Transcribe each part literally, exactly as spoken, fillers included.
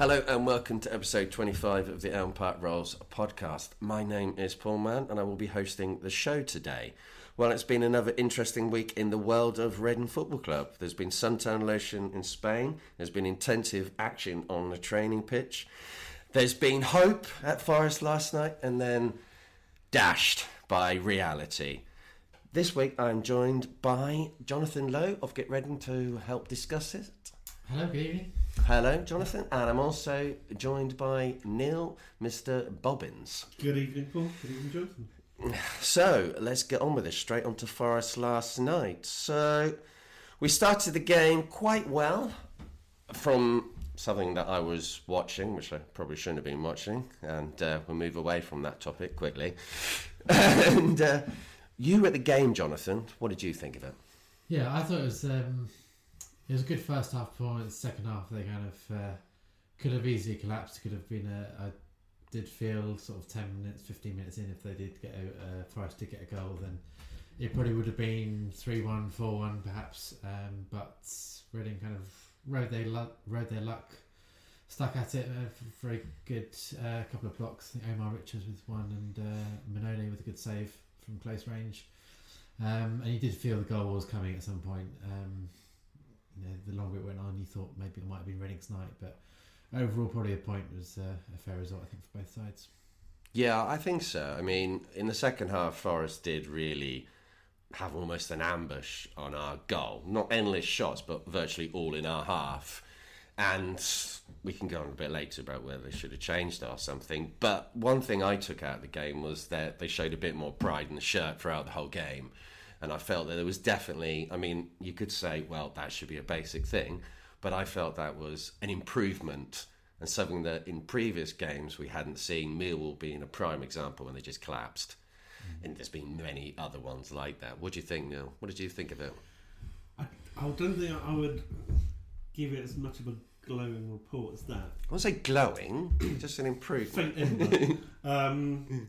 Hello and welcome to episode twenty-five of the Elm Park Rolls podcast. My name is Paul Mann and I will be hosting the show today. Well, it's been another interesting week in the world of Redden Football Club. There's been suntan lotion in Spain. There's been intensive action on the training pitch. There's been hope at Forest last night and then dashed by reality. This week I'm joined by Jonathan Lowe of Get Redden to help discuss it. Hello, good evening. Hello, Jonathan, and I'm also joined by Neil, Mister Bobbins. Good evening, Paul. Good evening, Jonathan. So, let's get on with this, straight on to Forest last night. So, we started the game quite well from something that I was watching, which I probably shouldn't have been watching, and uh, we'll move away from that topic quickly. and uh, you were at the game, Jonathan. What did you think of it? Yeah, I thought it was... Um... It was a good first half performance. Second half, they kind of uh, could have easily collapsed. Could have been a. I did feel sort of ten minutes, fifteen minutes in, if they did get a uh, Forest did get a goal, then it probably would have been three one, four one, perhaps. Um, but Reading kind of rode their luck, rode their luck, stuck at it. Uh, very good uh, couple of blocks. I think Omar Richards with one, and uh, Mannone with a good save from close range. Um, and you did feel the goal was coming at some point. Um, You know, the longer it went on, you thought maybe it might have been Reading's night, but overall probably a point was uh, a fair result, I think, for both sides. Yeah, I think so. I mean, in the second half, Forest did really have almost an ambush on our goal. Not endless shots, but virtually all in our half. And we can go on a bit later about whether they should have changed or something. But one thing I took out of the game was that they showed a bit more pride in the shirt throughout the whole game. And I felt that there was definitely, I mean, you could say, well, that should be a basic thing. But I felt that was an improvement and something that in previous games we hadn't seen. Millwall being a prime example when they just collapsed. Mm. And there's been many other ones like that. What do you think, Neil? What did you think of it? I, I don't think I would give it as much of a glowing report as that. I wouldn't say glowing, just an improvement. Faint um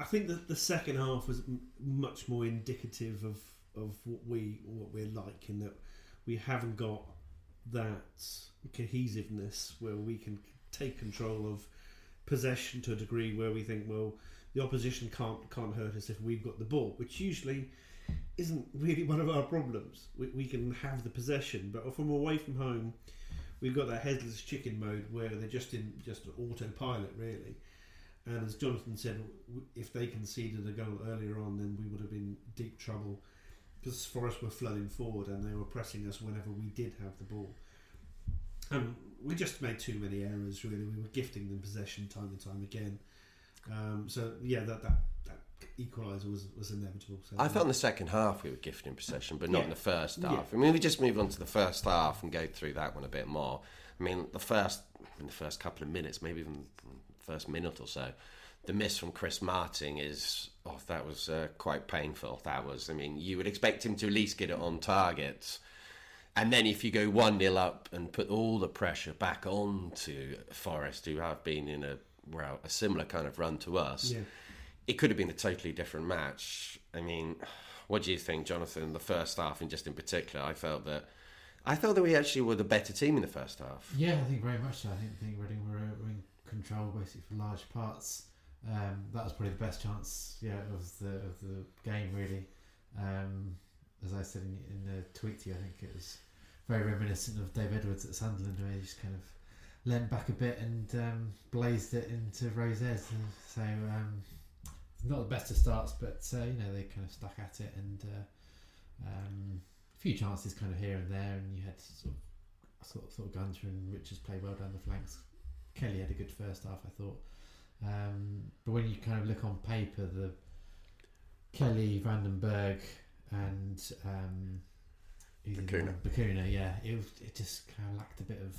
I think that the second half was m- much more indicative of, of what we what we're like, in that we haven't got that cohesiveness where we can take control of possession to a degree where we think, well, the opposition can't can't hurt us if we've got the ball, which usually isn't really one of our problems. We we can have the possession, but from away from home, we've got that headless chicken mode where they're just in just autopilot really. And as Jonathan said, if they conceded a goal earlier on, then we would have been deep trouble, because Forest were flooding forward and they were pressing us whenever we did have the ball. And we just made too many errors, really. We were gifting them possession time and time again. Um, so, yeah, that that, that equaliser was, was inevitable. So I felt in the second half we were gifting possession, but not yeah. in the first half. Yeah. I mean, we just move on to the first half and go through that one a bit more. I mean, the first in the first couple of minutes, maybe even... first minute or so, the miss from Chris Martin is, oh, that was uh, quite painful. That was, I mean, you would expect him to at least get it on target. And then if you go one nil up and put all the pressure back on to Forest, who have been in a, well, a similar kind of run to us, yeah. It could have been a totally different match. I mean, what do you think, Jonathan, the first half, and just in particular, I felt that I thought that we actually were the better team in the first half. Yeah, I think very much so. I think, I think Reading were... were control basically for large parts. Um, that was probably the best chance, yeah, of the of the game really. Um, as I said in, in the tweet to you, I think it was very reminiscent of Dave Edwards at Sunderland, where he just kind of leaned back a bit and um, blazed it into Rose's. So um, not the best of starts, but uh, you know, they kind of stuck at it, and uh, um, a few chances kind of here and there, and you had sort of sort of, sort of Gunter and Richards play well down the flanks. Kelly had a good first half, I thought. Um, but when you kind of look on paper, the Kelly, van den Berg, and um, Bakuna. Bakuna, yeah, it was, it just kind of lacked a bit of,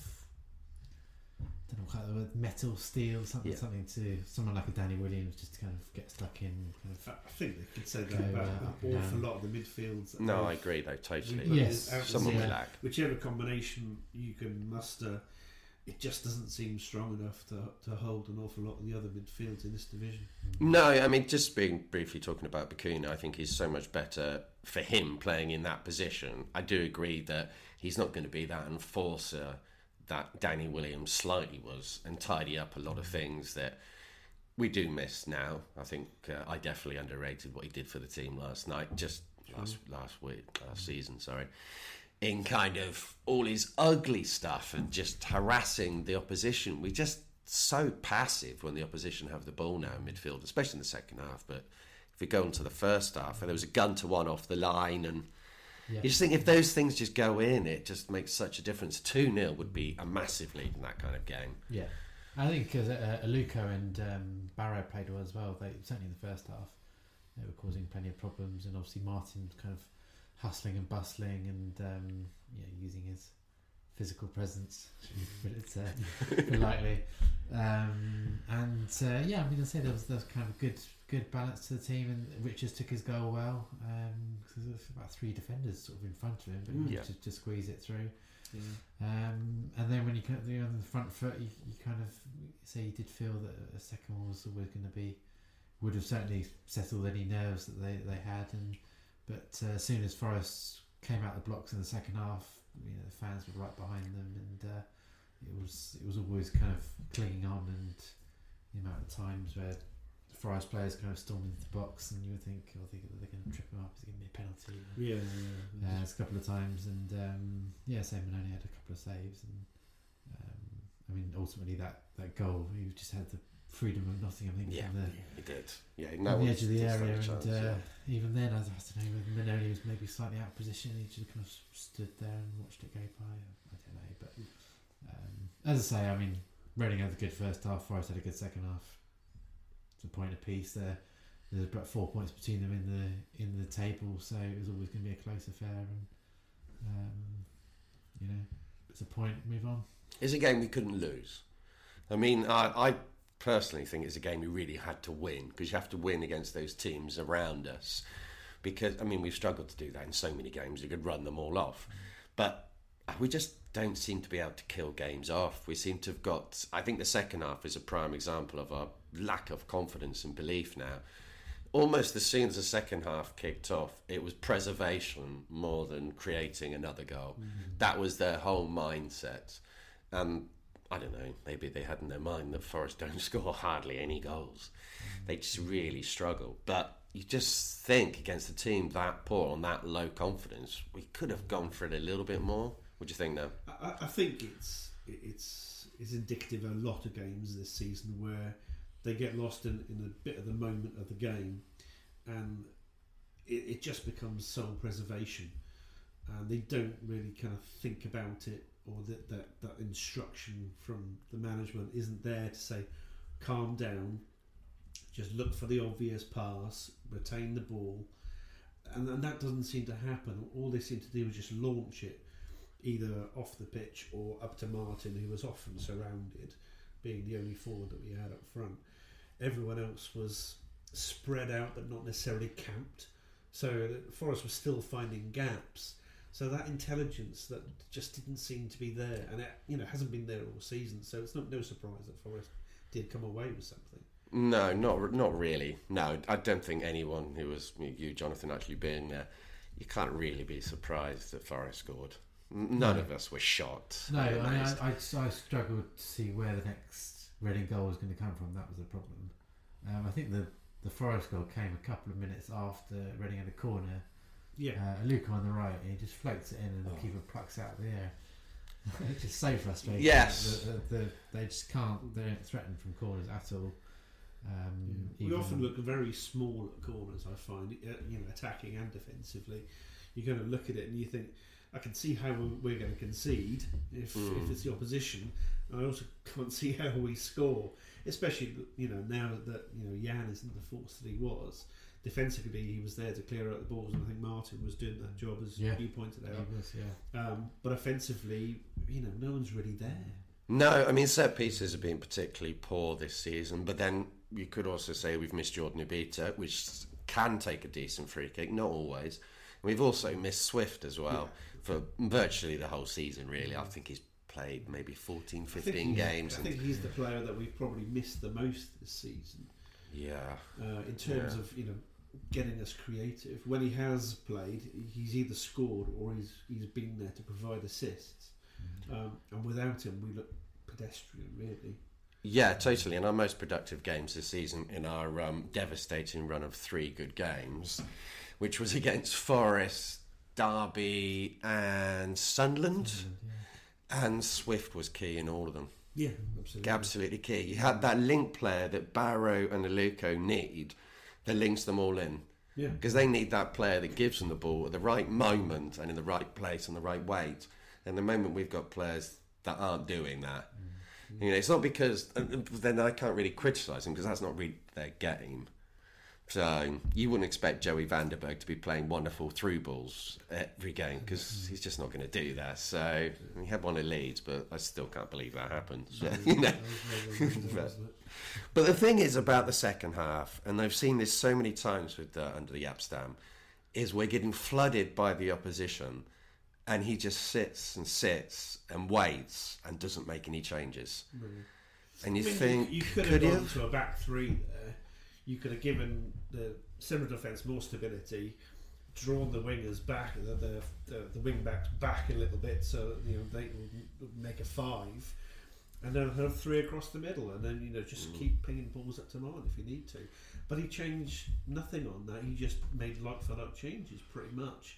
I don't know, kind of the word, metal, steel, something, yeah. something to someone like a Danny Williams just to kind of get stuck in. Kind of I think they could say that about an awful lot of the midfields. No, I agree though, totally. Yes, someone yeah. lack. Whichever combination you can muster. It just doesn't seem strong enough to to hold an awful lot of the other midfields in this division. No, I mean, just being briefly talking about Bakuna, I think he's so much better for him playing in that position. I do agree that he's not going to be that enforcer that Danny Williams slightly was and tidy up a lot of things that we do miss now. I think uh, I definitely underrated what he did for the team last night, just last last week, last season, sorry, in kind of all his ugly stuff and just harassing the opposition. We just so passive when the opposition have the ball now in midfield, especially in the second half. But if we go into the first half, and there was a Gunter one off the line, and yeah. you just think if those things just go in, it just makes such a difference. two nil would be a massive lead in that kind of game. Yeah, I think because uh, Aluko and um, Barrow played well as well. They certainly in the first half they were causing plenty of problems, and obviously Martin kind of hustling and bustling and um, yeah, using his physical presence, but it's uh, politely. Um, and uh, yeah, I mean, I say there was, there was kind of good, good balance to the team, and Richards took his goal well. Um, cause there was about three defenders sort of in front of him, but he yeah. to, to squeeze it through. Yeah. Um, and then when you kind of, you're on the front foot, you, you kind of say so you did feel that a second one was always going to be, would have certainly settled any nerves that they, they had. And but uh, as soon as Forrest came out of the blocks in the second half, you know, the fans were right behind them, and uh, it was it was always kind of clinging on, and the amount of times where the Forest players kind of stormed into the box, and you would think, oh, they're going to trip him up, is it going to be a penalty? Yeah, yeah, yeah. Uh, it's a couple of times, and um, yeah, so Mannone had a couple of saves, and um, I mean, ultimately that, that goal, he just had the freedom of Nottingham, I think, yeah, from the, he did. Yeah, no on the edge of the area, and chance, uh, yeah. even then, I, I don't know, whether Maloney was maybe slightly out of position, he just kind of stood there and watched it go by. I don't know, but um, as I say, I mean, Reading had a good first half, Forest had a good second half. It's a point apiece there. There's about four points between them in the in the table, so it was always going to be a close affair. And um, you know, it's a point. Move on. It's a game we couldn't lose. I mean, I. I personally think it's a game we really had to win, because you have to win against those teams around us, because I mean we've struggled to do that in so many games. You could run them all off, but we just don't seem to be able to kill games off. We seem to have got, I think the second half is a prime example of our lack of confidence and belief now. Almost as soon as the second half kicked off, it was preservation more than creating another goal. Mm-hmm. That was their whole mindset, and I don't know, maybe they had in their mind that Forest don't score hardly any goals. They just really struggle. But you just think against a team that poor on that low confidence, we could have gone for it a little bit more. What do you think now? I, I think it's it's it's indicative of a lot of games this season where they get lost in, in a bit of the moment of the game, and it, it just becomes soul preservation. And they don't really kind of think about it, or that, that that instruction from the management isn't there to say, calm down, just look for the obvious pass, retain the ball. And, and that doesn't seem to happen. All they seem to do is just launch it, either off the pitch or up to Martin, who was often surrounded, being the only forward that we had up front. Everyone else was spread out but not necessarily camped. So Forest was still finding gaps. So that intelligence that just didn't seem to be there, and it, you know, hasn't been there all season. So it's not no surprise that Forest did come away with something. No, not not really. No, I don't think anyone who was you, Jonathan, actually being there, you can't really be surprised that Forest scored. None no. of us were shocked. No, I, mean, I, I, I struggled to see where the next Reading goal was going to come from. That was the problem. Um, I think the the Forest goal came a couple of minutes after Reading had a corner. Yeah, uh, Luca on the right, he just floats it in, and the oh. keeper plucks out of the air. It's just so frustrating. Yes, the, the, the, they just can't. They're threatened from corners at all. Um, yeah. We often look very small at corners. I find, you know, attacking and defensively, you're going to look at it and you think, I can see how we're going to concede if mm. if it's the opposition. I also can't see how we score, especially you know now that you know Jan isn't the force that he was. Defensively, he was there to clear out the balls, and I think Martin was doing that job, as yeah. you pointed out. Was, yeah. um, but offensively, you know, no one's really there. No, I mean, set pieces have been particularly poor this season, but then you could also say we've missed Jordan Ubita, which can take a decent free kick, not always. And we've also missed Swift as well yeah. for virtually the whole season, really. I think he's played maybe fourteen, fifteen I games. I think he's the player that we've probably missed the most this season. Yeah. Uh, in terms yeah. of, you know, getting us creative. When he has played, he's either scored or he's he's been there to provide assists. um, and without him we look pedestrian, really. Yeah, totally. And our most productive games this season, in our um, devastating run of three good games, which was against Forest, Derby and Sunderland, Sunderland yeah. and Swift was key in all of them. Yeah, absolutely. Absolutely key. You had that link player that Barrow and Aluko need that links them all in. Yeah. Because they need that player that gives them the ball at the right moment and in the right place and the right weight. And the moment we've got players that aren't doing that, mm-hmm. you know, it's not because then I can't really criticise them because that's not really their game. So you wouldn't expect Joey van den Berg to be playing wonderful through balls every game because he's just not going to do that. So he had one at Leeds, but I still can't believe that happened. So, you know. but, but the thing is about the second half, and I've seen this so many times with uh, under the Jaap Stam, is we're getting flooded by the opposition, and he just sits and sits and waits and doesn't make any changes. Really? And you I mean, think you could have gone to a back three there. You could have given the central defence more stability, drawn the wingers back, the the, the, the wing backs back a little bit, so that, you know, they will make a five, and then have three across the middle, and then, you know, just mm. keep pinging balls up to Martin if you need to. But he changed nothing on that. He just made like for like changes pretty much.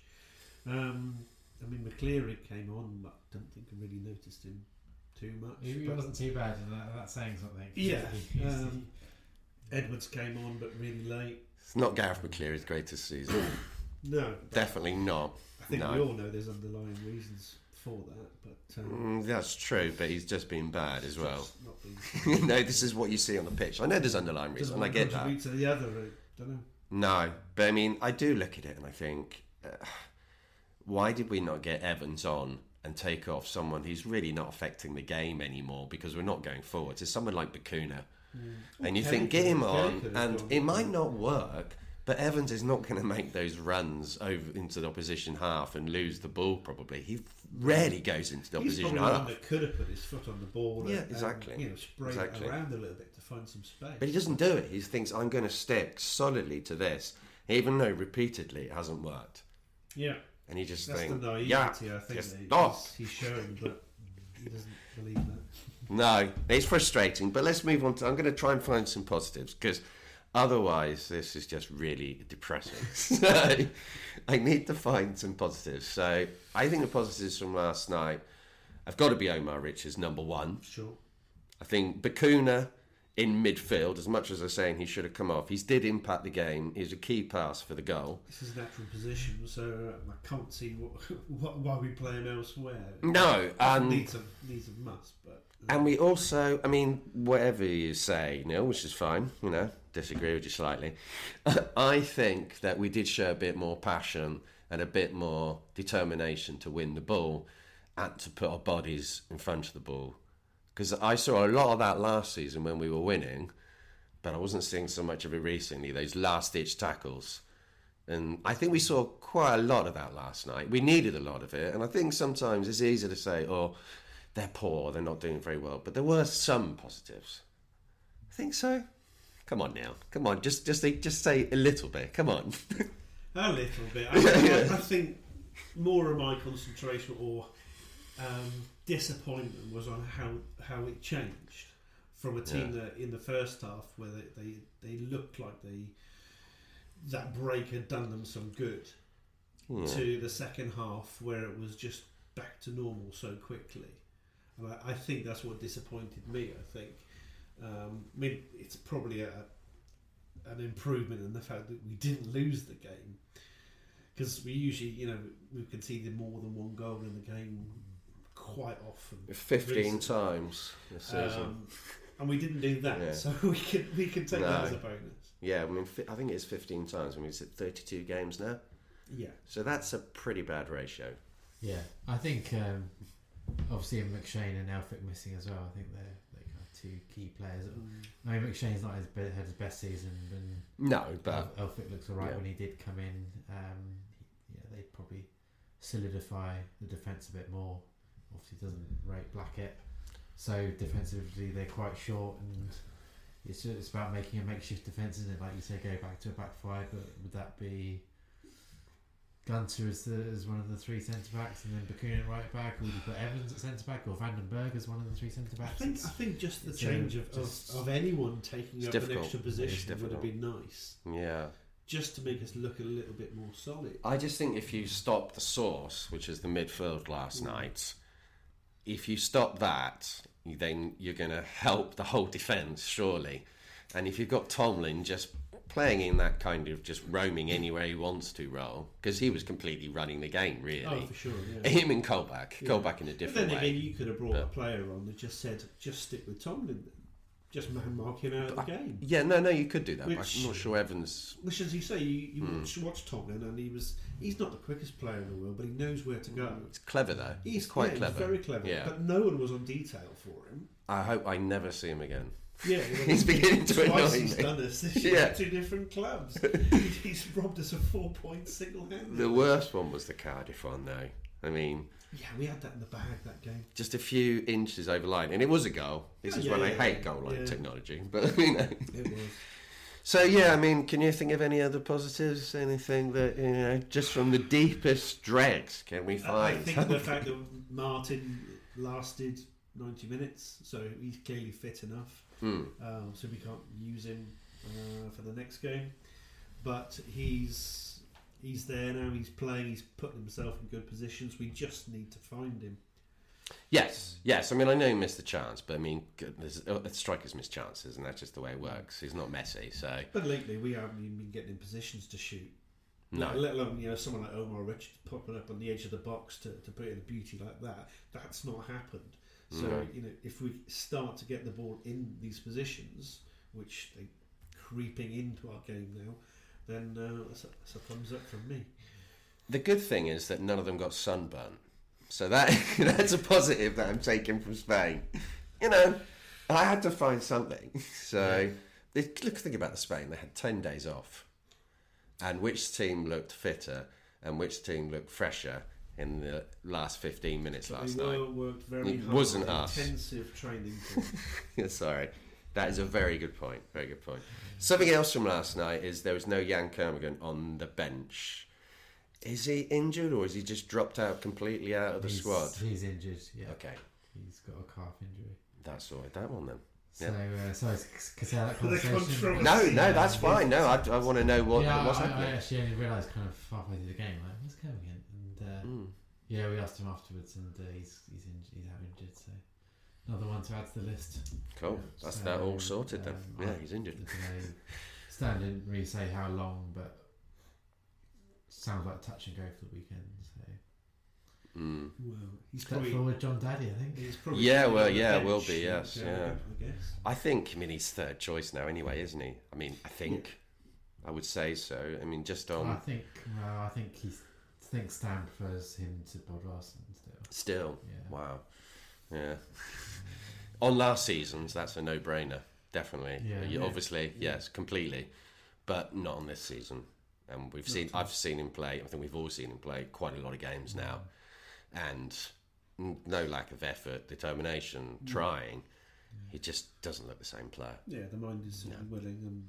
Um, I mean, McCleary came on, but I don't think I really noticed him too much. He wasn't too bad. That, that's saying something. Yeah. He, um, Edwards came on, but really late. It's not Gareth McCleary's greatest season. No. Definitely not. I think no. we all know there's underlying reasons for that. But um, mm, that's true, but he's just been bad as well. Not been no, this is what you see on the pitch. I know there's underlying reasons, and I get that. To the other, I don't know. No, but I mean, I do look at it and I think, uh, why did we not get Evans on and take off someone who's really not affecting the game anymore because we're not going forward? It's someone like Bakuna. Mm. And you Kelly think, get him on, Kelly and it might not work, but Evans is not going to make those runs over into the opposition half and lose the ball, probably. He rarely goes into the He's opposition half. He's probably one that could have put his foot on the ball yeah, and, exactly. and you know, spray exactly. it around a little bit to find some space. But he doesn't do it. He thinks, I'm going to stick solidly to this, even though repeatedly it hasn't worked. Yeah. And he just thinks, yeah, I think just stop. He's showing, but he doesn't believe that. No, it's frustrating, but let's move on to... I'm going to try and find some positives, because otherwise this is just really depressing. So I need to find some positives. So I think the positives from last night have got to be Omar Richards, number one. Sure. I think Bakuna in midfield, as much as I'm saying he should have come off, he did impact the game. He was a key pass for the goal. This is a natural position, so I can't see what, why we play him elsewhere. No. Um, needs, a, needs a must, but... And we also, I mean, whatever you say, Neil, which is fine, you know, disagree with you slightly. I think that we did show a bit more passion and a bit more determination to win the ball and to put our bodies in front of the ball. Because I saw a lot of that last season when we were winning, but I wasn't seeing so much of it recently, those last-ditch tackles. And I think we saw quite a lot of that last night. We needed a lot of it, and I think sometimes it's easy to say, oh... they're poor, they're not doing very well. But there were some positives. I think so. Come on now. Come on, just just, just say a little bit. Come on. A little bit. I, think, I think more of my concentration or um, disappointment was on how, how it changed from a team yeah. that in the first half where they, they, they looked like they that break had done them some good yeah. to the second half where it was just back to normal so quickly. I think that's what disappointed me. I think, um, I mean, it's probably a, an improvement in the fact that we didn't lose the game, because we usually, you know, we've conceded more than one goal in the game quite often. Fifteen recently. times this season, um, and we didn't do that, yeah. so we can we can take no. that as a bonus. Yeah, I mean, I think it's fifteen times. I mean, it's at thirty-two games now. Yeah, so that's a pretty bad ratio. Yeah, I think. Um, Obviously, McShane and Elphick missing as well. I think they're, they're kind of two key players. I mean, McShane's not his be- had his best season, and no, but Elphick looks all right yeah. when he did come in. Um, he, yeah, they'd probably solidify the defence a bit more. Obviously, doesn't rate Blackett, so defensively they're quite short, and it's just, it's about making a makeshift defence, isn't it? Like you say, go back to a back five, but would that be? Gunter is, the, is one of the three centre-backs, and then Bakuna at right-back, or would you put Evans at centre-back, or van den Berg as one of the three centre-backs? I think, I think just the so change of, just of, of anyone taking up difficult. an extra position would have been nice. Yeah. Just to make us look a little bit more solid. I just think if you stop the source, which is the midfield last yeah. night, if you stop that, then you're going to help the whole defence, surely. And if you've got Tomlin just playing in that kind of just roaming anywhere he wants to role, because he was completely running the game, really. Oh, for sure, yeah. Him and Colback. Yeah. Colback in a different way. But then again, way. you could have brought but, a player on that just said, just stick with Tomlin then. Just mark him out of the I, game. Yeah, no, no, you could do that. Which, but I'm not sure Evans... Which, as you say, you, you mm. watch Tomlin, and he was he's not the quickest player in the world, but he knows where to go. It's clever, though. He's quite yeah, clever. He's very clever, yeah. But no one was on detail for him. I hope I never see him again. Yeah, well, he's beginning to annoy me. He's done us this year at two different clubs. He's robbed us of four points single-handedly. The worst one was the Cardiff one, though. I mean... Yeah, we had that in the bag, that game. Just a few inches over line. And it was a goal. This oh, is yeah, when yeah, I hate yeah. goal line yeah. technology. But, you know. It was. So, yeah, I mean, can you think of any other positives? Anything that, you know, just from the deepest dregs can we find? Uh, I think the fact that Martin lasted ninety minutes, so he's clearly fit enough. Mm. Um, so we can't use him uh, for the next game. But he's... He's there now, he's playing, he's putting himself in good positions. We just need to find him. Yes, yes. I mean, I know he missed the chance, but I mean, there's, uh, strikers miss chances, and that's just the way it works. He's not Messi, so... But lately, we haven't even been getting in positions to shoot. No. Like, let alone, you know, someone like Omar Richards popping up on the edge of the box to, to put in a beauty like that. That's not happened. So, no. you know, if we start to get the ball in these positions, which they're creeping into our game now, then uh, that's, a, that's a thumbs up from me. The good thing is that none of them got sunburnt. So that that's a positive that I'm taking from Spain. You know, I had to find something. So yeah. they, look, think about the Spain. They had ten days off. And which team looked fitter and which team looked fresher in the last fifteen minutes so last they were, night? Worked very it hard wasn't us. Intensive training. Sorry. That is a very good point. Very good point. Something else from last night is there was no Jan Kermigan on the bench. Is he injured or is he just dropped out completely out of the he's, squad? He's injured, yeah. Okay. He's got a calf injury. That's all right, that one then. Yeah. So, uh, sorry, because that conversation... No, no, that's fine. No, I, I want to know what, yeah, what's I, happening. I actually only realised kind of halfway through the game, like, where's Kermigan? And, uh, mm. yeah, we asked him afterwards and uh, he's he's, inj- he's out injured, so... Another one to add to the list. Cool. Yeah, That's so, that all sorted um, then. Yeah, I, he's injured. Stan didn't really say how long, but sounds like touch and go for the weekend. So, mm. well, he's step probably forward, Jón Daði. I think. He's probably yeah. Well, yeah, bench, will be. Yes. Yeah. yeah. I guess. I think. I mean, he's third choice now, anyway, isn't he? I mean, I think. Yeah. I would say so. I mean, just on. Well, I think. Well, I think he thinks Stan prefers him to Böðvarsson still. Still. Yeah. Wow. Yeah. On last season's, that's a no-brainer, definitely. Yeah, you, yeah. Obviously, yeah. yes, completely, but not on this season. And we've not seen, I've seen him play. I think we've all seen him play quite a lot of games yeah. now, and no lack of effort, determination, yeah. trying. Yeah. He just doesn't look the same player. Yeah, the mind is no. willing,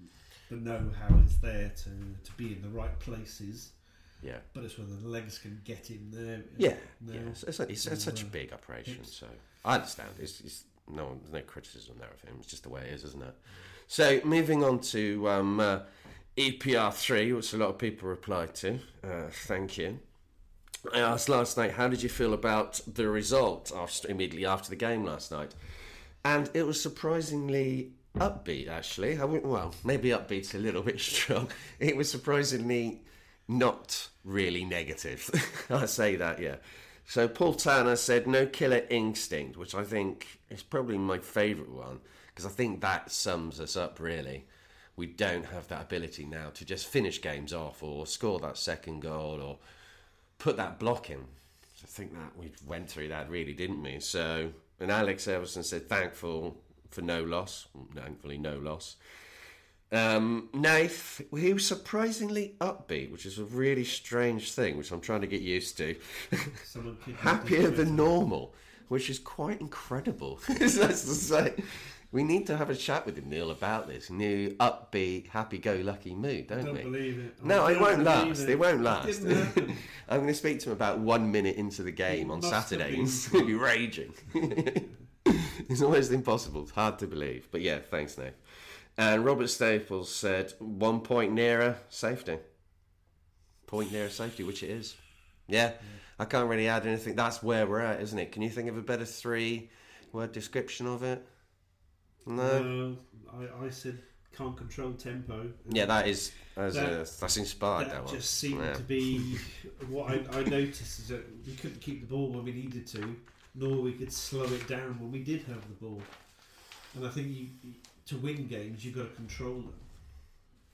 and the know-how is there to to be in the right places. Yeah, but it's when the legs can get in there. Yeah, now. yeah. It's, it's, it's, it's such a big operation, it's, so I understand. It's, it's no, no criticism there of him. It's just the way it is, isn't it? So moving on to um, uh, E P R three, which a lot of people replied to. Uh, thank you. I asked last night, how did you feel about the result after, immediately after the game last night? And it was surprisingly upbeat, actually. I went, well, maybe upbeat's a little bit strong. It was surprisingly not really negative. I say that, yeah. So Paul Tanner said, no killer instinct, which I think is probably my favourite one, because I think that sums us up, really. We don't have that ability now to just finish games off or score that second goal or put that block in. I think that we went through that, really, didn't we? So, and Alex Everson said, thankful for no loss. Thankfully, no loss. Um, Nath, he was surprisingly upbeat, which is a really strange thing, which I'm trying to get used to. Happier than normal, which is quite incredible. That's to say, We need to have a chat with him, Neil, about this new upbeat, happy-go-lucky mood, don't, don't we? Don't believe it. I no, it won't last. It. it won't last. It I'm going to speak to him about one minute into the game it on Saturday. He's going to be raging. It's almost impossible. It's hard to believe. But yeah, thanks, Nate. And Robert Staples said, one point nearer safety. Point nearer safety, which it is. Yeah, I can't really add anything. That's where we're at, isn't it? Can you think of a better three-word description of it? No, uh, I, I said can't control tempo. Yeah, that is that, that, that's inspired. That, that one just seemed yeah. to be what I, I noticed is that we couldn't keep the ball when we needed to, nor we could slow it down when we did have the ball. And I think you, to win games, you've got to control them.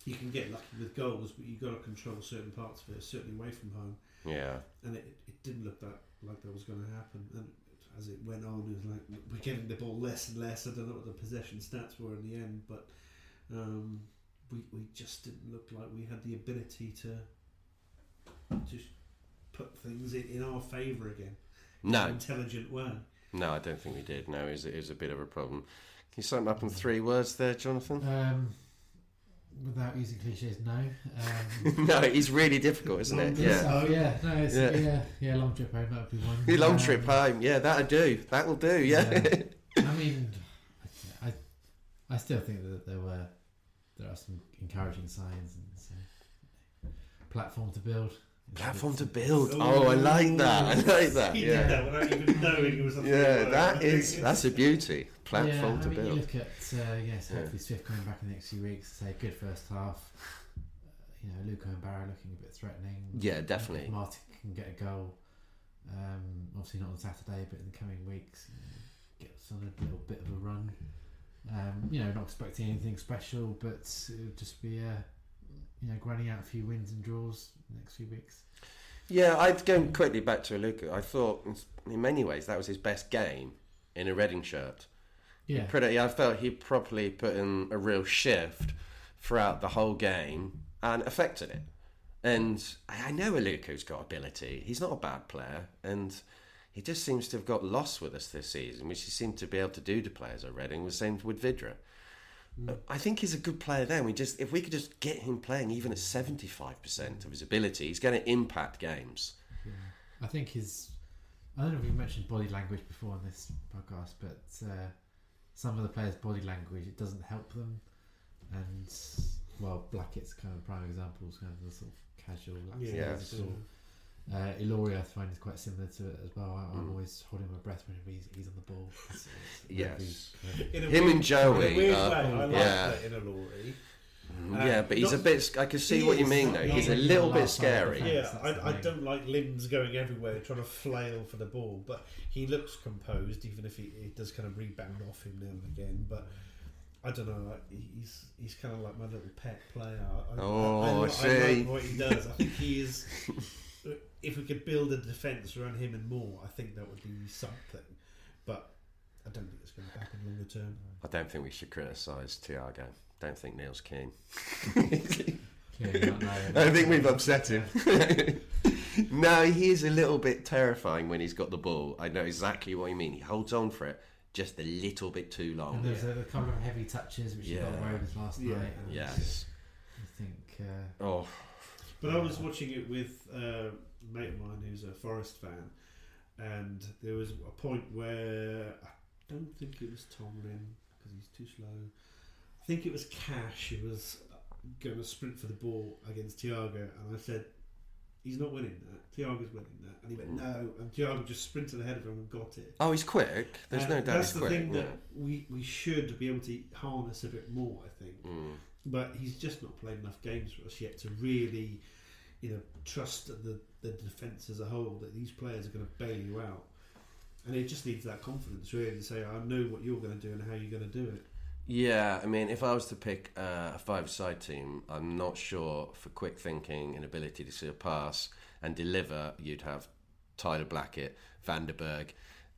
You can get lucky with goals, but you've got to control certain parts of it, certainly away from home. Yeah, and it, it didn't look that like that was going to happen. And as it went on, it was like we're getting the ball less and less. I don't know what the possession stats were in the end, but um, we we just didn't look like we had the ability to just put things in, in our favour again. No, in an intelligent way. No, I don't think we did. No, it was, it was a bit of a problem. Can you sum up in three words there, Jonathan? Um, without using cliches, no. Um, no, it's really difficult, isn't it? Yeah. Oh yeah, no, it's, yeah. yeah, yeah. Long trip home, that would be one. Long um, trip home, yeah, that'll do. That'll do, yeah. yeah. I mean, I, I still think that there were, there are some encouraging signs and so platform to build. Platform to build. Oh, oh, I like that. I like that. He yeah. did that without even knowing it was. Yeah, that is that's a beauty. Platform yeah, I to mean, build. You look at uh, yes, hopefully yeah. Swift coming back in the next few weeks. Say good first half. Uh, you know, Aluko and Barrow looking a bit threatening. Yeah, definitely. If Martin can get a goal. Um, obviously not on Saturday, but in the coming weeks, you know, gets on a little bit of a run. Um, you know, not expecting anything special, but it'll just be a. You know, grinding out a few wins and draws the next few weeks. Yeah, I'd go quickly back to Aluko. I thought, in many ways, that was his best game in a Reading shirt. Yeah, pretty. I felt he properly put in a real shift throughout the whole game and affected it. And I know Aluko's got ability. He's not a bad player, and he just seems to have got lost with us this season, which he seemed to be able to do to players at Reading. The same with Vydra. I think he's a good player there. We just, if we could just get him playing even at seventy-five percent of his ability, he's going to impact games. Yeah. I think his... I don't know if we mentioned body language before on this podcast, but uh, some of the players' body language, it doesn't help them. And, well, Blackett's kind of a prime example, kind of the sort of casual... Yeah. Sort of, uh, Ilori, I find, is quite similar to it as well. I, I'm mm. always holding my breath whenever he's, he's on the ball. It's, it's yes. Kind of... Him weird, and Joey. In a weird uh, way, I like yeah. that in Ilori. Um, yeah, but he's not, a bit... I can see what you mean, though. He's a little bit scary. Defense, yeah, I, I don't like limbs going everywhere, trying to flail for the ball, but he looks composed, even if he, it does kind of rebound off him now and again, but... I don't know. Like he's he's kind of like my little pet player. I, oh, I, I, I see. I like what he does. I think he is. If we could build a defence around him and more, I think that would be something. But I don't think it's going to happen longer term. I don't think we should criticise Tiago. Don't think Neil's keen. I think we've upset him. No, he is a little bit terrifying when he's got the ball. I know exactly what you mean. He holds on for it. Just a little bit too long. And there's yeah. a couple of heavy touches which yeah. he got away with last yeah. night. And yes, I think. Uh, oh, but yeah. I was watching it with uh, a mate of mine who's a Forest fan, and there was a point where I don't think it was Tomlin because he's too slow. I think it was Cash who was going to sprint for the ball against Tiago, and I said, "He's not winning that. Tiago's winning that." And he went, no. And Tiago just sprinted ahead of him and got it. Oh, he's quick. There's uh, no doubt that's he's the quick. Thing yeah. that we, we should be able to harness a bit more, I think. Mm. But he's just not played enough games for us yet to really, you know, trust the, the defence as a whole, that these players are going to bail you out. And it just needs that confidence, really, to say, I know what you're going to do and how you're going to do it. Yeah, I mean, if I was to pick uh, a five-side team, I'm not sure for quick thinking and ability to see a pass and deliver, you'd have Tyler Blackett, Van den Berg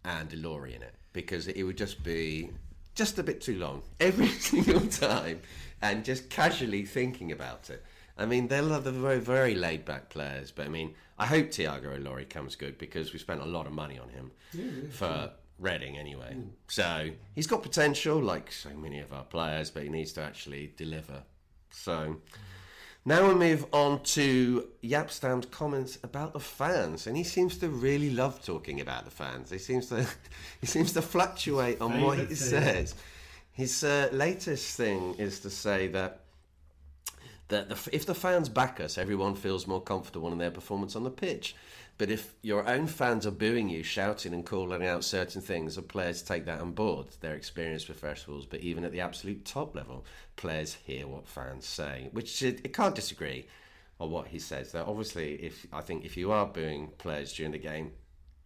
and Ilori in it, because it would just be just a bit too long every single time and just casually thinking about it. I mean, they're the very, very laid-back players, but I mean, I hope Tiago Ilori comes good because we spent a lot of money on him yeah, yeah, for... Sure. Reading anyway. Mm. So he's got potential, like so many of our players, but he needs to actually deliver. So now we move on to Jaap Stam's comments about the fans, and he seems to really love talking about the fans. He seems to he seems to fluctuate on what he says. His uh, latest thing is to say that that the, if the fans back us, everyone feels more comfortable in their performance on the pitch. But if your own fans are booing you, shouting and calling out certain things, the players take that on board. They're experienced professionals, but even at the absolute top level, players hear what fans say, which it, it can't disagree on what he says. Though obviously, if I think if you are booing players during the game,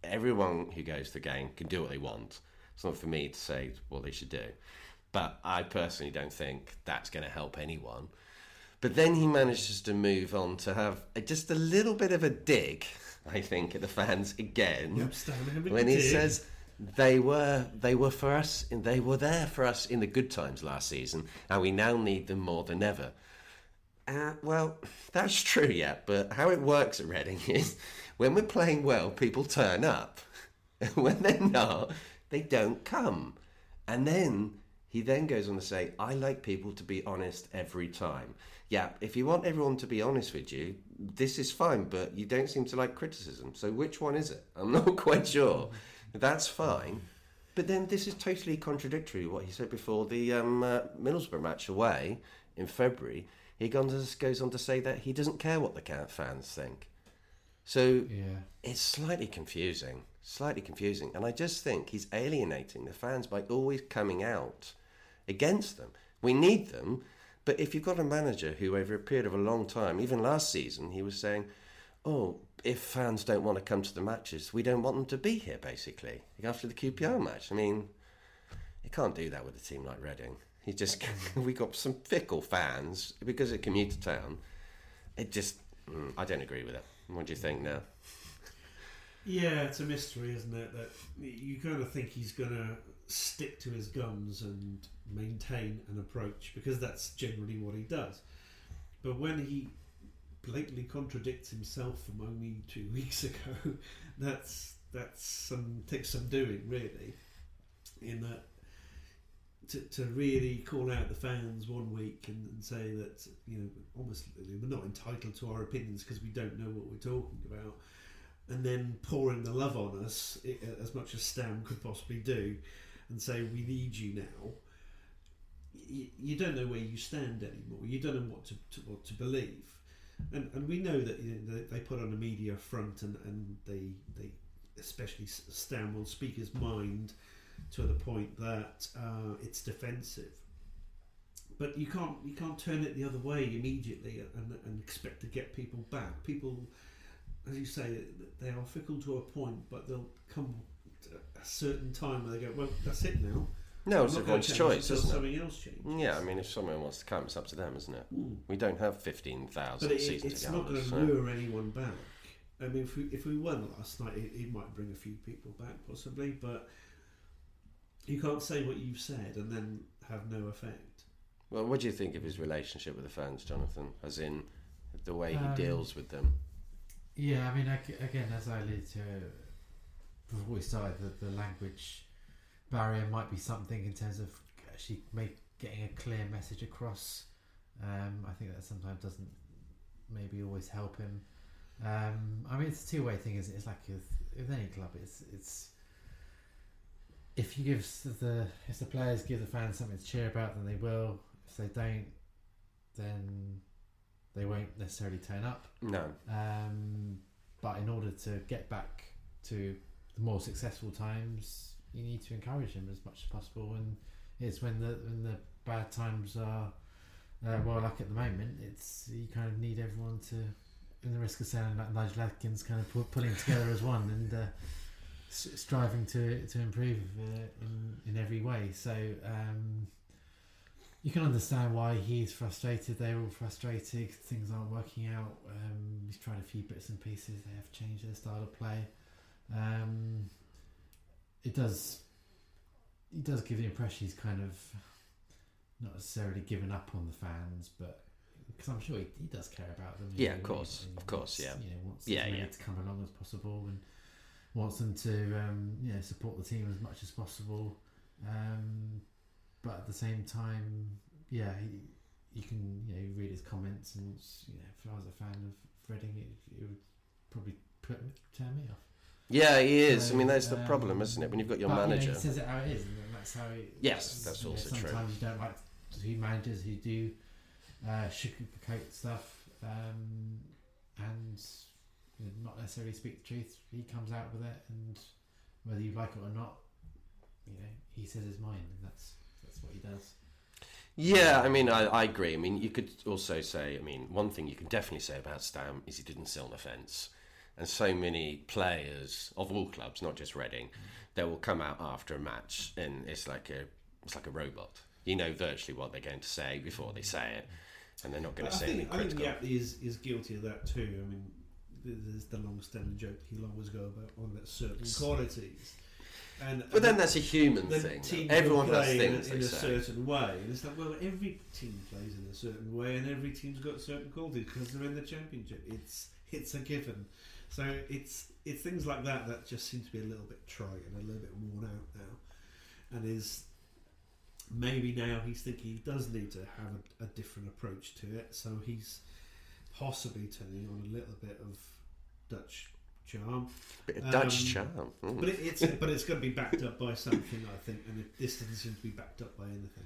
everyone who goes to the game can do what they want. It's not for me to say what they should do. But I personally don't think that's going to help anyone. But then he manages to move on to have a, just a little bit of a dig, I think, at the fans again. Yep, Stan, when he dig. says they were they were for us, and they were there for us in the good times last season, and we now need them more than ever. Uh, well, that's true, yeah. But how it works at Reading is when we're playing well, people turn up. When they're not, they don't come, and then. He then goes on to say, I like people to be honest every time. Yeah, if you want everyone to be honest with you, this is fine, but you don't seem to like criticism. So which one is it? I'm not quite sure. That's fine. But then this is totally contradictory to what he said before the um, uh, Middlesbrough match away in February. He goes on to say that he doesn't care what the fans think. So yeah. It's slightly confusing, slightly confusing. And I just think he's alienating the fans by always coming out against them. We need them, but if you've got a manager who over a period of a long time, even last season, he was saying, oh, if fans don't want to come to the matches, we don't want them to be here, basically, like after the Q P R match. I mean, you can't do that with a team like Reading. He just we got some fickle fans because of commuter town. It just, mm, I don't agree with it. What do you think now? Yeah, it's a mystery, isn't it? That you kind of think he's going to stick to his guns and maintain an approach because that's generally what he does. But when he blatantly contradicts himself from only two weeks ago, that's that's some takes some doing, really. In that, to to really call out the fans one week and, and say that, you know, almost we're not entitled to our opinions because we don't know what we're talking about. And then pouring the love on us it, as much as Stam could possibly do, and say we need you now. You, you don't know where you stand anymore. You don't know what to, to what to believe, and and we know that, you know, they, they put on a media front, and, and they they especially Stam will speak his mind to the point that uh, it's defensive. But you can't you can't turn it the other way immediately and and expect to get people back. People. As you say, they are fickle to a point, but they'll come at a certain time where they go, well, that's it now. No, it's everyone's choice, isn't it? Something else changes. Yeah, I mean, if someone wants to come, it's up to them, isn't it? Mm. We don't have fifteen thousand seasons to go. But it's not going to lure anyone back. I mean, if we, if we won last night, it, it might bring a few people back, possibly, but you can't say what you've said and then have no effect. Well, what do you think of his relationship with the fans, Jonathan? As in, the way he um, deals with them? Yeah, I mean, again, as I alluded to before we started, the, the language barrier might be something in terms of actually make, getting a clear message across. Um, I think that sometimes doesn't maybe always help him. Um, I mean, it's a two-way thing, isn't it? It's like with, with any club, it's it's if you give the if the players give the fans something to cheer about, then they will. If they don't, then they won't necessarily turn up. No. Um, but in order to get back to the more successful times, you need to encourage them as much as possible. And it's when the when the bad times are, uh, well, like at the moment, it's you kind of need everyone to, in the risk of sounding like Nigel Adkins, kind of put, pulling together as one and uh, s- striving to to improve uh, in in every way. So. Um, You can understand why he's frustrated. They're all frustrated. Things aren't working out. Um, he's tried a few bits and pieces. They have changed their style of play. Um, it does. It does give the impression he's kind of not necessarily given up on the fans, but because I'm sure he, he does care about them. Yeah, know, of course, he, of course, yeah. You know, wants yeah, yeah. to come along as possible, and wants them to um, you know, support the team as much as possible. Um, but at the same time, yeah, he, you can, you know, read his comments, and you know, if I was a fan of Reading, it, it would probably put, turn me off. Yeah, he is. So, I mean, that's um, the problem, isn't it? When you've got your but, manager, you know, he says it how it is, and that's how. It, yes, that's, that's also know, sometimes true. Sometimes you don't like who managers who do uh, sugarcoat stuff, um, and you know, not necessarily speak the truth. He comes out with it, and whether you like it or not, you know, he says his mind, and that's that's what he does. Yeah, I mean, I, I agree. I mean, you could also say, I mean, one thing you can definitely say about Stam is he didn't sit on the fence. And so many players of all clubs, not just Reading, they will come out after a match and it's like a it's like a robot. You know virtually what they're going to say before they say it, and they're not going to I say think, anything I critical. I think Yap is, is guilty of that too. I mean, there's the long-standing joke he'll always go about on that certain qualities. And, but and then that's a human the thing. Team Everyone has things in, in a say. certain way, and it's like, well, every team plays in a certain way, and every team's got certain qualities because they're in the championship. It's it's a given. So it's it's things like that that just seem to be a little bit trite and a little bit worn out now, and is maybe now he's thinking he does need to have a, a different approach to it. So he's possibly turning on a little bit of Dutch. Charm, bit of Dutch um, charm, mm. but it, it's but it's going to be backed up by something, I think, and it, this doesn't seem to be backed up by anything.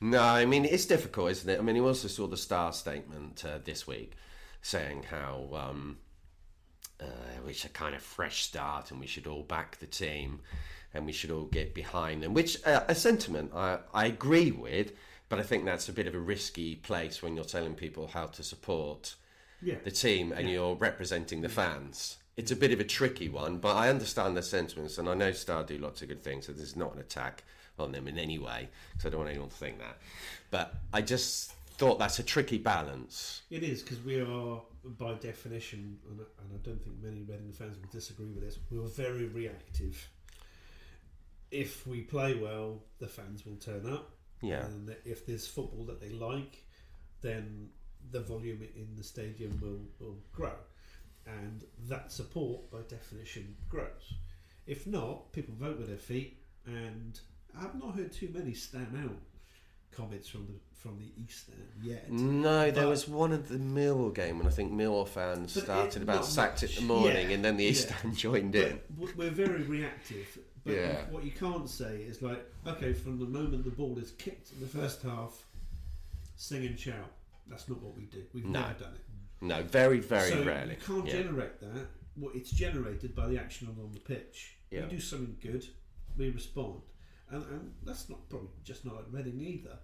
No, I mean it's difficult, isn't it? I mean, you also saw the Star statement uh, this week saying how um, uh, it's a kind of fresh start, and we should all back the team, and we should all get behind them. Which uh, a sentiment I, I agree with, but I think that's a bit of a risky place when you're telling people how to support yeah. the team and yeah. you're representing the yeah. fans. It's a bit of a tricky one, but I understand their sentiments, and I know Star do lots of good things, so this is not an attack on them in any way, because I don't want anyone to think that. But I just thought that's a tricky balance. It is, because we are, by definition, and I don't think many Reading fans will disagree with this, we are very reactive. If we play well, the fans will turn up. Yeah. And if there's football that they like, then the volume in the stadium will, will grow. And that support, by definition, grows. If not, people vote with their feet, and I've not heard too many stand out comments from the from the East End yet. No, there was one at the Millwall game, and I think Millwall fans started about sacked it in the morning, yeah, and then the East yeah. End joined in. But we're very reactive, but yeah. what you can't say is like, okay, from the moment the ball is kicked in the first half, sing and shout. That's not what we do. We've no. never done it. No, very, very so rarely. You can't yeah. generate that. Well, it's generated by the action on the pitch. Yeah. We do something good, we respond. And, and that's not probably just not at Reading either.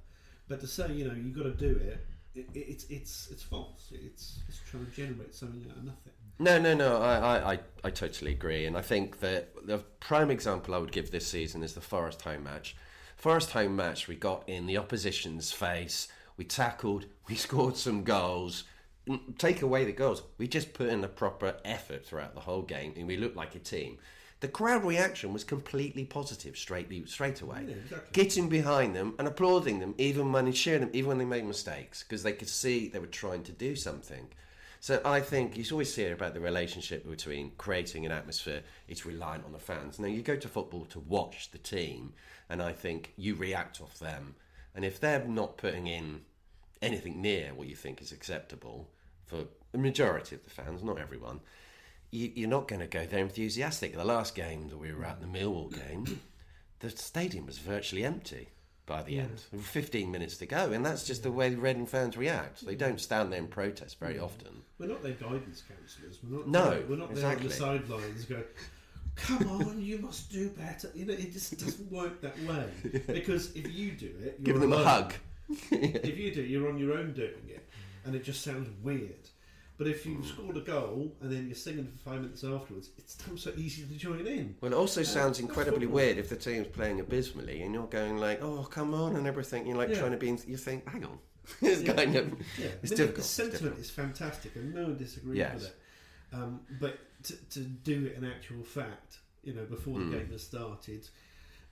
But to say, you know, you've got to do it, it, it it's it's it's false. It's it's trying to generate something out of nothing. No, no, no, I, I, I totally agree. And I think that the prime example I would give this season is the Forest home match. Forest home match, we got in the opposition's face, we tackled, we scored some goals. Take away the goals, we just put in a proper effort throughout the whole game, and we looked like a team. The crowd reaction was completely positive straight, straight away. Yeah, exactly. Getting behind them and applauding them, even when they cheered them, even when they made mistakes, because they could see they were trying to do something. So I think you always hear about the relationship between creating an atmosphere, it's reliant on the fans. Now, you go to football to watch the team, and I think you react off them. And if they're not putting in anything near what you think is acceptable for the majority of the fans, not everyone, you, you're not going to go there enthusiastic. The last game that we were at, the Millwall game, the stadium was virtually empty by the yeah. end. There were fifteen minutes to go, and that's just the way Reading fans react. They don't stand there and protest very often. We're not their guidance counsellors. We're not, no, we're, we're not exactly. there on the sidelines going, come on, you must do better. You know, it just doesn't work that way. Because if you do it, you're Give them alone. a hug. If you do, you're on your own doing it, and it just sounds weird. But if you've scored a goal and then you're singing for five minutes afterwards, it's so easy to join in. Well, it also sounds uh, incredibly weird if the team's playing abysmally and you're going like, "Oh, come on," and everything. You're like yeah. trying to be. In, you think, "Hang on," it's yeah. kind of yeah. it's I mean, difficult. The sentiment is fantastic, and no one disagrees yes. with it. Um, but to, to do it in actual fact, you know, before the mm. game has started,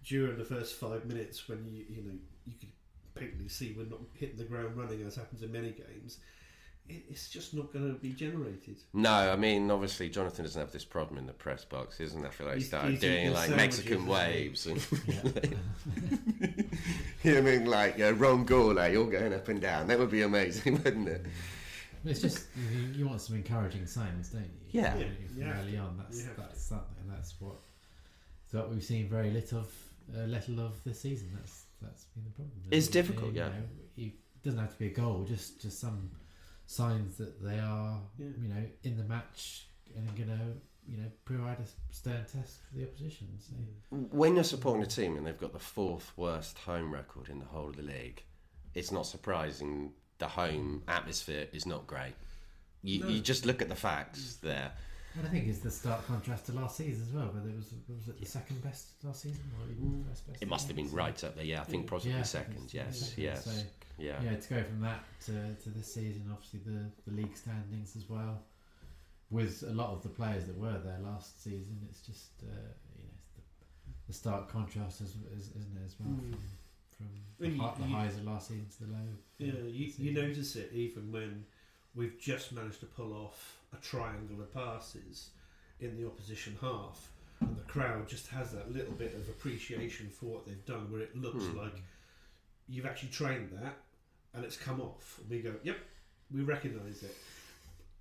during the first five minutes, when you you know you could. see we're not hitting the ground running, as happens in many games. it's just not going to be generated. No, I mean, obviously, Jonathan doesn't have this problem in the press box. He doesn't have to, like, he's, start he's doing, like, Mexican waves. And you know what I mean? Like, yeah, Ron Gourlay, all going up and down. That would be amazing, wouldn't it? It's just, you want some encouraging signs, don't you? Yeah. yeah. You know, early on, that's, yeah. that's something. And that's what, that we've seen very little of, uh, little of this season. That's That's been the problem. It's it, difficult, it, you yeah. know, it doesn't have to be a goal, just, just some... signs that they are, yeah. you know, in the match and going to, you know, provide a stern test for the opposition. So. When you're supporting a team and they've got the fourth worst home record in the whole of the league, it's not surprising the home atmosphere is not great. You, no. you just look at the facts there. And I think it's the stark contrast to last season as well. But it was was it the yeah. second best last season, or even first best? It must have been right up there. Yeah, I think possibly yeah, second. Yes, second, yes, so, yeah. Yeah, to go from that to, to this season, obviously the, the league standings as well, with a lot of the players that were there last season. It's just uh, you know it's the, the stark contrast, is, is, isn't it, as well? Mm. From, from the, well, you, high, the you, highs of last season to the low. Yeah, you, you notice it even when we've just managed to pull off a triangle of passes in the opposition half, and the crowd just has that little bit of appreciation for what they've done, where it looks mm. like you've actually trained that and it's come off, and we go, yep, we recognise it.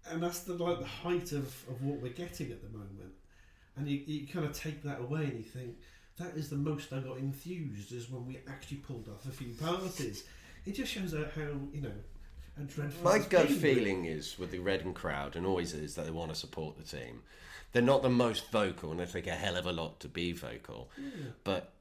And that's the like the height of, of what we're getting at the moment, and you, you kind of take that away and you think, that is the most I got enthused, is when we actually pulled off a few passes. It just shows out how, you know, my gut game. feeling is with the Redden crowd, and always is, that they want to support the team. They're not the most vocal, and they take a hell of a lot to be vocal, yeah. but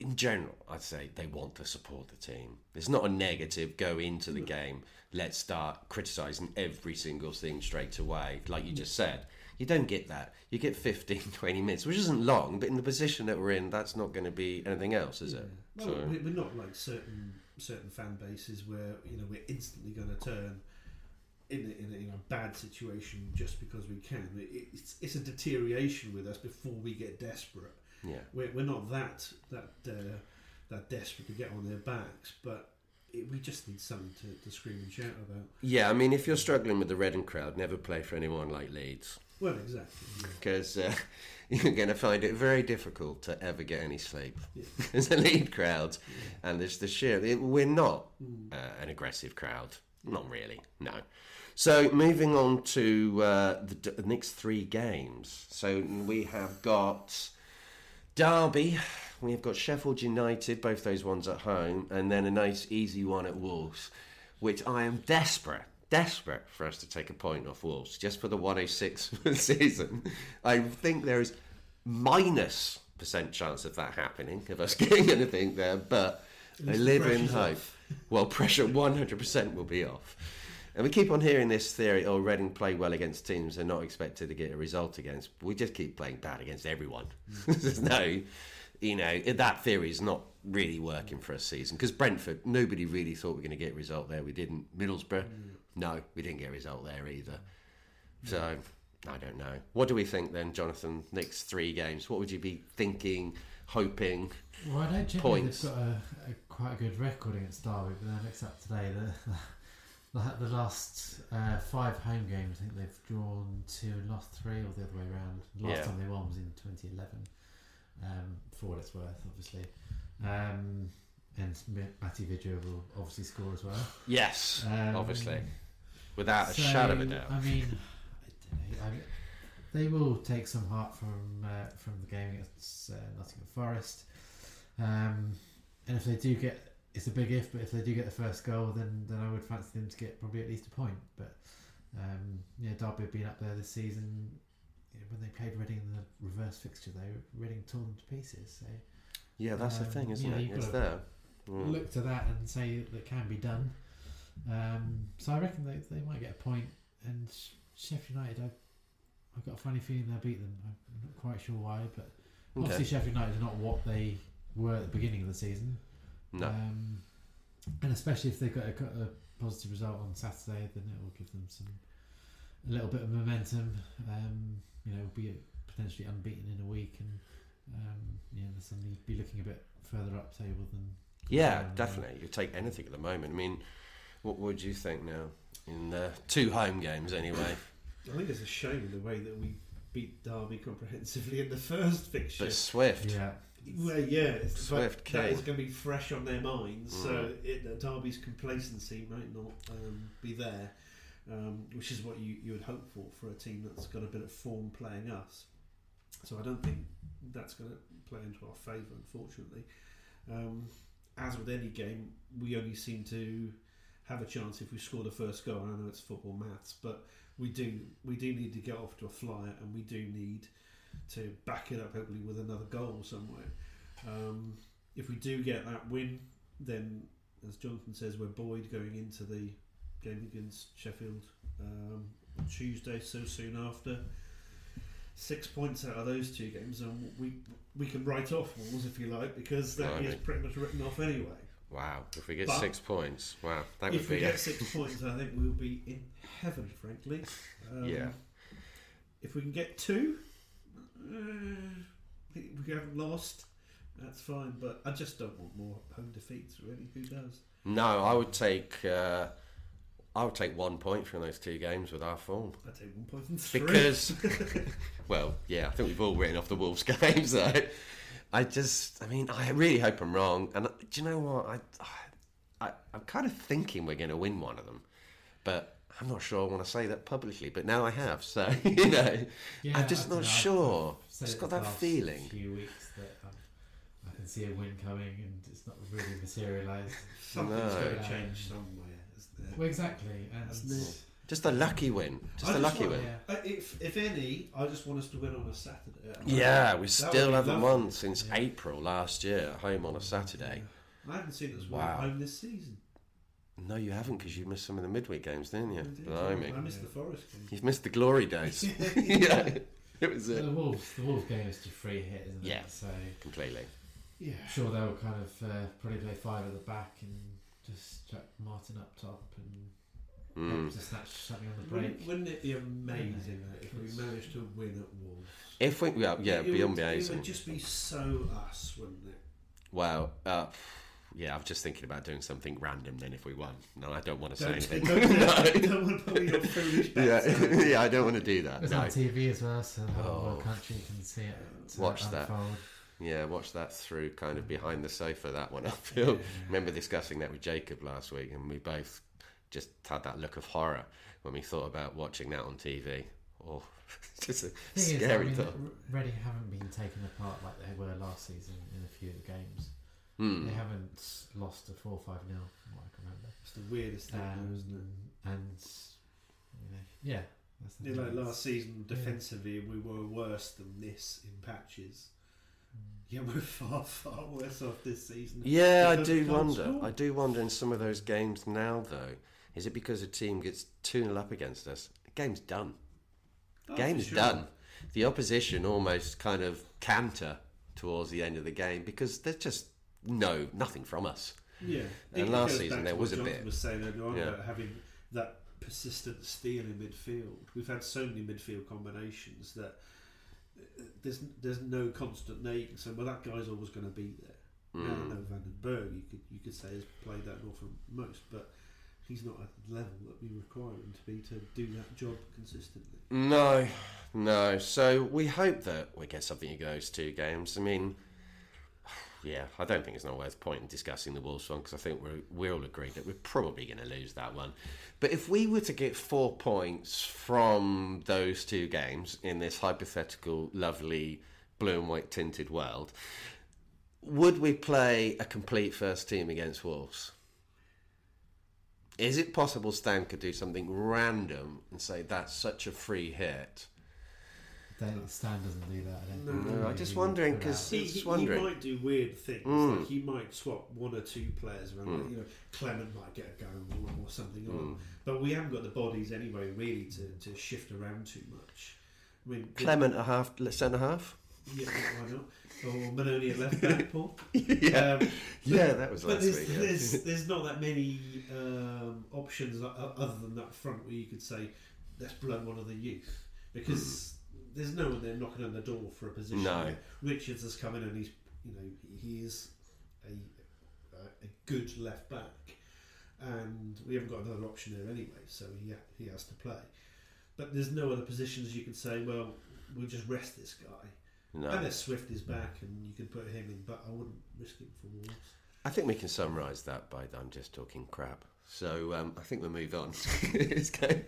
in general I'd say they want to support the team. It's not a negative, go into the game, let's start criticising every single thing straight away, like you just said. You don't get that. You get fifteen to twenty minutes, which isn't long, but in the position that we're in, that's not going to be anything else, is yeah. it? Well, so. We're not like certain certain fan bases where, you know, we're instantly going to turn in a, in, a, in a bad situation just because we can. It, it's it's a deterioration with us before we get desperate. Yeah, we're we're not that that uh, that desperate to get on their backs, but. It, we just need something to, to scream and shout about. Yeah, I mean, if you're struggling with the Redden crowd, never play for anyone like Leeds. Well, exactly. Because yeah. uh, you're going to find it very difficult to ever get any sleep. Yeah. There's a Leeds crowd, yeah. and there's the sheer... It, we're not mm. uh, an aggressive crowd. Not really, no. So, moving on to uh, the, the next three games. So, we have got Derby... We've got Sheffield United, both those ones at home, and then a nice easy one at Wolves, which I am desperate, desperate for us to take a point off Wolves, just for the one oh six for the season. I think there is minus percent chance of that happening, of us getting anything there, but I live in hope. Well, pressure one hundred percent will be off. And we keep on hearing this theory, oh, Reading play well against teams they're not expected to get a result against. We just keep playing bad against everyone. There's no... You know, that theory is not really working for us season, because Brentford, nobody really thought we were going to get a result there. We didn't. Middlesbrough, mm. no, we didn't get a result there either. Mm. So, I don't know. What do we think then, Jonathan, next three games? What would you be thinking, hoping, well, I don't points? They've got a, a quite a good record against Derby, but then I looked up today, the, the, the last uh, five home games, I think they've drawn two and lost three, or the other way around. The last yeah. time they won was in twenty eleven. Um, for what it's worth, obviously, um, and Matty Vydra will obviously score as well. Yes, um, obviously, without a so, shadow of a doubt. I mean, I don't know. I mean, they will take some heart from uh, from the game against uh, Nottingham Forest, um, and if they do get, it's a big if, but if they do get the first goal, then then I would fancy them to get probably at least a point. But um, yeah, Derby have been up there this season. When they played Reading in the reverse fixture, they were Reading torn to pieces. So yeah, that's um, the thing, isn't yeah, it? It's there. Mm. Look to that and say that can be done. Um, so I reckon they they might get a point. And Sheffield United, I've, I've got a funny feeling they'll beat them. I'm not quite sure why, but okay. Obviously Sheffield United are not what they were at the beginning of the season. No. Um, and especially if they've got a, a positive result on Saturday, then it will give them some... a little bit of momentum, um, you know, be potentially unbeaten in a week, and um, you know, suddenly be looking a bit further up table than. Yeah, definitely. You take anything at the moment. I mean, What would you think now in the two home games anyway? I think it's a shame the way that we beat Derby comprehensively in the first fixture. But Swift, yeah, well, yeah, Swift came. That is going to be fresh on their minds. Mm. So it, Derby's complacency might not um, be there, um, which is what you, you would hope for for a team that's got a bit of form playing us. So I don't think that's going to play into our favour, unfortunately. Um, as with any game, we only seem to have a chance if we score the first goal. And I know it's football maths, but we do we do need to get off to a flyer, and we do need to back it up, hopefully with another goal somewhere. Um, if we do get that win, then as Jonathan says, we're buoyed going into the game against Sheffield um, on Tuesday, so soon after. Six points out of those two games, and we we can write off Wolves if you like, because that Blimey. is pretty much written off anyway. Wow! If we get but six points, wow, that would be. If we get it. six points, I think we'll be in heaven, frankly. Um, yeah. If we can get two, uh, we haven't lost. That's fine, but I just don't want more home defeats. Really, who does? No, I would take. Uh, I would take one point from those two games with our form. I'd take one point from three. Because, well, yeah, I think we've all written off the Wolves games, though. I just, I mean, I really hope I'm wrong. And do you know what? I, I, I'm kind of thinking we're going to win one of them. But I'm not sure I want to say that publicly. But now I have, so, you know, yeah, I'm just not know. sure. I've just got that feeling. Few weeks that I'm I can see a win coming and it's not really materialised. Something's no. going to change somewhere. Well, exactly. And just a lucky win. Just a lucky want, win. Yeah. If if any, I just want us to win on a Saturday. Like, yeah, we still haven't won since yeah. April last year at home on a Saturday. Yeah. I haven't seen us win wow. at home this season. No, you haven't, because you missed some of the midweek games, didn't you? I, did, Blimey. I missed yeah. the Forest game. You've missed the glory days. yeah, it was it. The Wolves. The Wolves game is to free hit, isn't yeah. it? Yeah, so completely. Yeah, I'm sure they'll kind of uh, probably play five at the back and just chuck Martin up top and mm. just snatch something on the break. Wouldn't, wouldn't it be amazing yeah, if we managed to win at Wolves? If we, well, yeah, it it'd be would, amazing. It would just be so us, wouldn't it? Well, uh, yeah, I'm just thinking about doing something random then if we won. No, I don't want to don't, say anything. Don't, don't, no. don't want to put your foolish bets yeah, yeah, I don't want to do that. It's no. on T V as well, so the whole oh. country can see it. Watch uh, that. Unfold. Yeah, watch that through kind of behind the sofa, that one, I feel. Yeah. Remember discussing that with Jacob last week, and we both just had that look of horror when we thought about watching that on T V. Oh, just a Thing scary is, I mean, thought. Reading haven't been taken apart like they were last season in a few of the games. Hmm. They haven't lost a four five nil, from what I can remember. It's the weirdest thing, um, isn't it? And, you know, yeah. That's the yeah like last season, defensively, yeah. we were worse than this in patches. Yeah, we're far, far worse off this season. Yeah, because I do wonder. Score. I do wonder in some of those games now, though, is it because a team gets two nil up against us? The game's done. Oh, game's sure. done. The opposition almost kind of canter towards the end of the game because there's just no nothing from us. Yeah. And it last season there was a Jonathan bit. Was saying earlier on yeah. about having that persistent steal in midfield. We've had so many midfield combinations that. There's there's no constant there. You can say, well, that guy's always going to be there. Mm. Now, I know Van den Berg, you could you could say has played that role for most, but he's not at the level that we require him to be to do that job consistently. No, no. So we hope that we get something in those two games. I mean, yeah, I don't think it's not worth point in discussing the Wolves one because I think we're we're all agreed that we're probably going to lose that one. But if we were to get four points from those two games in this hypothetical, lovely blue and white tinted world, would we play a complete first team against Wolves? Is it possible Stan could do something random and say that's such a free hit? Don't, Stan doesn't do that. I don't no, think no I'm just wondering because he, he, he might do weird things. Mm. Like he might swap one or two players around. Mm. Like, you know, Clement might get a go or, or something mm. on, but we haven't got the bodies anyway, really, to, to shift around too much. I mean, Clement a half, centre half. Yeah, why not? Or Mannone at left back, Paul. yeah, um, but, yeah, that was last there's, week. Yeah. There's there's not that many um, options other than that front where you could say, let's blow one of the youth because. Mm. There's no one there knocking on the door for a position. No. Richards has come in and he's, you know, he is a a good left back. and we haven't got another option there anyway, so he, he has to play. But there's no other positions you can say, well, we'll just rest this guy. No. Unless Swift is back and you can put him in, but I wouldn't risk him for Wolves. I think we can summarise that by I'm just talking crap. So um, I think we'll move on. It's kind of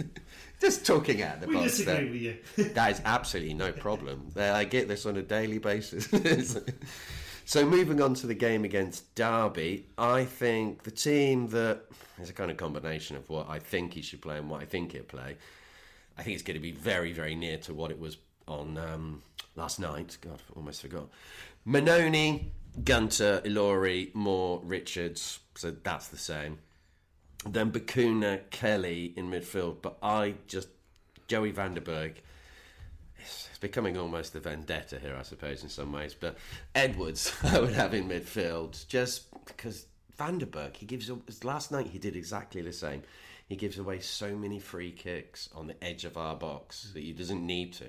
just talking out of the we box. We disagree with you. That is absolutely no problem. I get this on a daily basis. So moving on to the game against Derby, I think the team that is a kind of combination of what I think he should play and what I think he'll play. I think it's going to be very, very near to what it was on um, last night. God, I almost forgot. Mannone, Gunter, Ilori, Moore, Richards. So that's the same. Then Bakuna, Kelly in midfield, but I just Joey van den Berg. It's, it's becoming almost a vendetta here, I suppose, in some ways. But Edwards, I would have in midfield, just because van den Berg. He gives last night. He did exactly the same. He gives away so many free kicks on the edge of our box that he doesn't need to,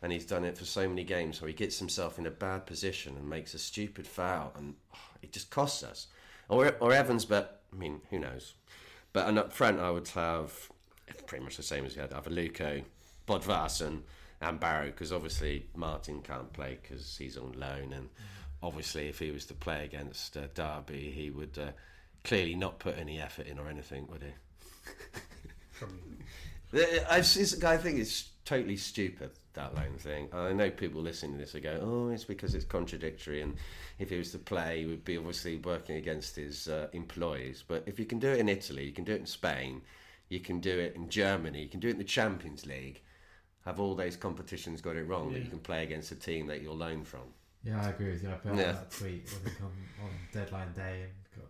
and he's done it for so many games. So he gets himself in a bad position and makes a stupid foul, and oh, it just costs us. Or, or Evans, but I mean, who knows? But and up front, I would have pretty much the same as we had. I'd have Aluko, Böðvarsson, and Barrow, because obviously Martin can't play because he's on loan, and obviously if he was to play against uh, Derby, he would uh, clearly not put any effort in or anything, would he? I think it's totally stupid, that loan thing. I know people listening to this will go, oh, it's because it's contradictory, and if he was to play, he would be obviously working against his uh, employees. But if you can do it in Italy, you can do it in Spain, you can do it in Germany, you can do it in the Champions League. Have all those competitions got it wrong, yeah, that you can play against a team that you're loaned from? Yeah, I agree with you. I put out yeah. that tweet when we come on deadline day and got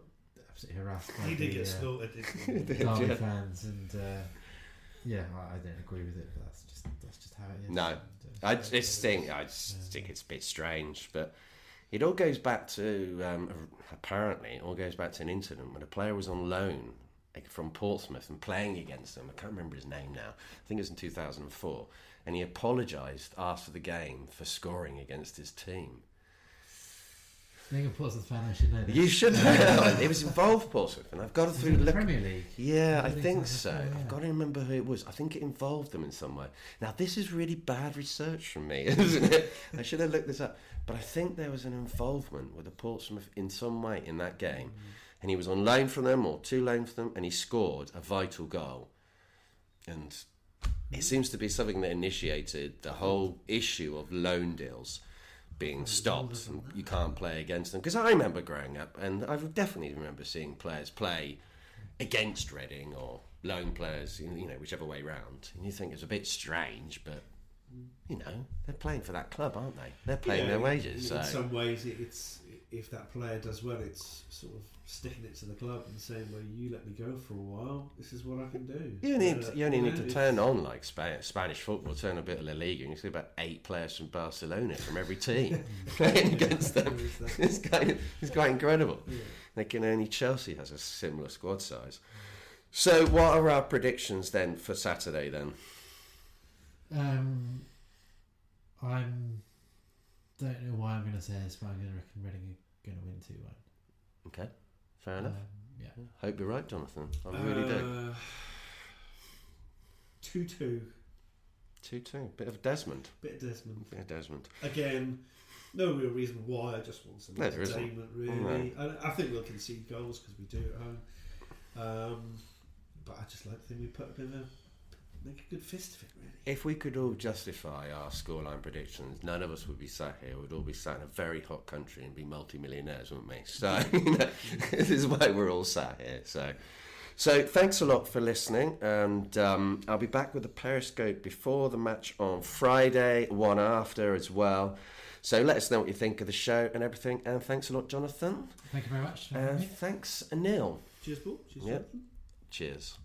absolutely harassed by he the, did get uh, did the Derby yeah. fans and... Uh, Yeah, I don't agree with it, but that's just that's just how it is. No, I just think I just yeah. think it's a bit strange, but it all goes back to um, apparently it all goes back to an incident when a player was on loan from Portsmouth and playing against them. I can't remember his name now. I think it was in two thousand four, and he apologised after the game for scoring against his team. I think a Portsmouth fan, I should know that. You should know. It was involved Portsmouth, and I've got to through the Premier League. Yeah, I think so. I've got to remember who it was. I think it involved them in some way. Now, this is really bad research from me, isn't it? I should have looked this up. But I think there was an involvement with the Portsmouth in some way in that game, mm-hmm. and he was on loan from them or two loan from them, and he scored a vital goal. And it seems to be something that initiated the whole issue of loan deals being stopped and you can't play against them, because I remember growing up and I definitely remember seeing players play against Reading or loan players, you know, whichever way round, and you think it's a bit strange, but you know, they're playing for that club, aren't they? They're playing yeah, their wages. In so. some ways it's, if that player does well, it's sort of sticking it to the club and saying, well, you let me go for a while, this is what I can do. You only, uh, you only need to turn on like Spanish football, turn a bit of La Liga, and you see about eight players from Barcelona from every team playing against them. It's quite, it's quite incredible. Yeah. They can only Chelsea has a similar squad size. So what are our predictions then for Saturday then? Um, I'm don't know why I'm going to say this, but I'm going to reckon Reading are going to win two one. Okay, fair enough. Um, yeah, hope you're right, Jonathan. I uh, really do. two two two two Bit of Desmond. Bit of Desmond. Bit of Desmond. Again, no real reason why. I just want some no, entertainment, really. Oh, no. I, I think we'll concede goals because we do at home. Um, but I just like to think we put a bit of a. Make a good fist of it, really. If we could all justify our scoreline predictions, none of us would be sat here. We'd all be sat in a very hot country and be multi-millionaires, wouldn't we? So, you know, this is why we're all sat here. So, so thanks a lot for listening. And um, I'll be back with the Periscope before the match on Friday, one after as well. So let us know what you think of the show and everything. And thanks a lot, Jonathan. Thank you very much. Uh, thanks, Neil. Cheers, Paul. Cheers, yep. Cheers.